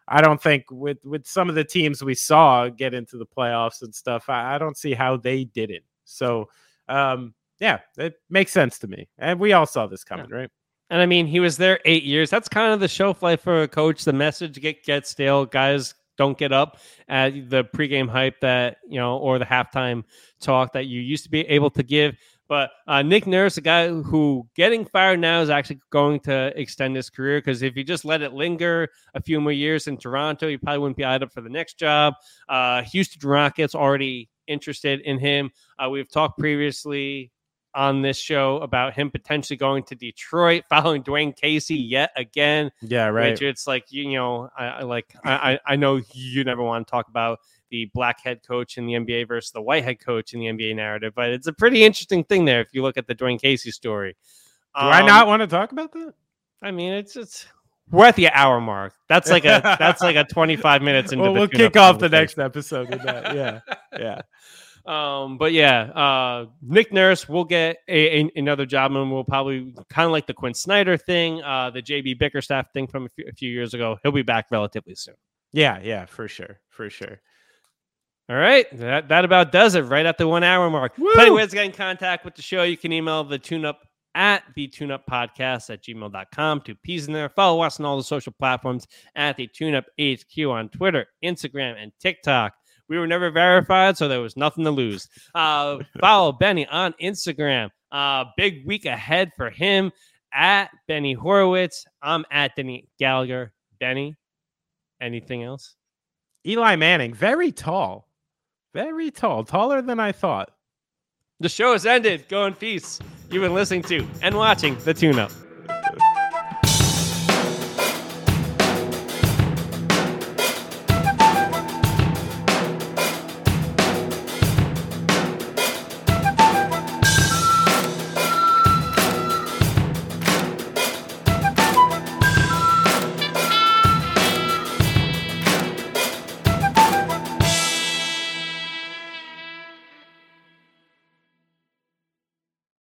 I don't think with some of the teams we saw get into the playoffs and stuff, I don't see how they didn't. So, yeah, it makes sense to me. And we all saw this coming, right? And, I mean, he was there 8 years. That's kind of the shelf life for a coach. The message gets stale. Guys don't get up at the pregame hype that, you know, or the halftime talk that you used to be able to give. But Nick Nurse, a guy who getting fired now is actually going to extend his career, because if you just let it linger a few more years in Toronto, you probably wouldn't be eyed up for the next job. Houston Rockets already interested in him. We've talked previously on this show about him potentially going to Detroit following Dwayne Casey yet again. Yeah, right. Which it's like, you know, I know you never want to talk about the black head coach in the NBA versus the white head coach in the NBA narrative. But it's a pretty interesting thing there if you look at the Dwayne Casey story. Do I not want to talk about that? I mean, it's we're at the hour mark. That's like a 25 minutes into the we'll kick off the next episode with that. Yeah. But yeah, Nick Nurse will get another job, and we'll probably kind of like the Quinn Snyder thing, the JB Bickerstaff thing from a few years ago. He'll be back relatively soon. Yeah, for sure. All right, that about does it. Right at the 1 hour mark. Woo! Anyways, get in contact with the show. You can email the TuneUp at the tuneuppodcast@gmail.com. 2 P's in there. Follow us on all the social platforms at the TuneUp HQ on Twitter, Instagram, and TikTok. We were never verified, so there was nothing to lose. Follow Benny on Instagram. Big week ahead for him at Benny Horowitz. I'm at Denny Gallagher. Benny, anything else? Eli Manning, very tall, taller than I thought. The show has ended. Go in peace. You've been listening to and watching The Tune Up.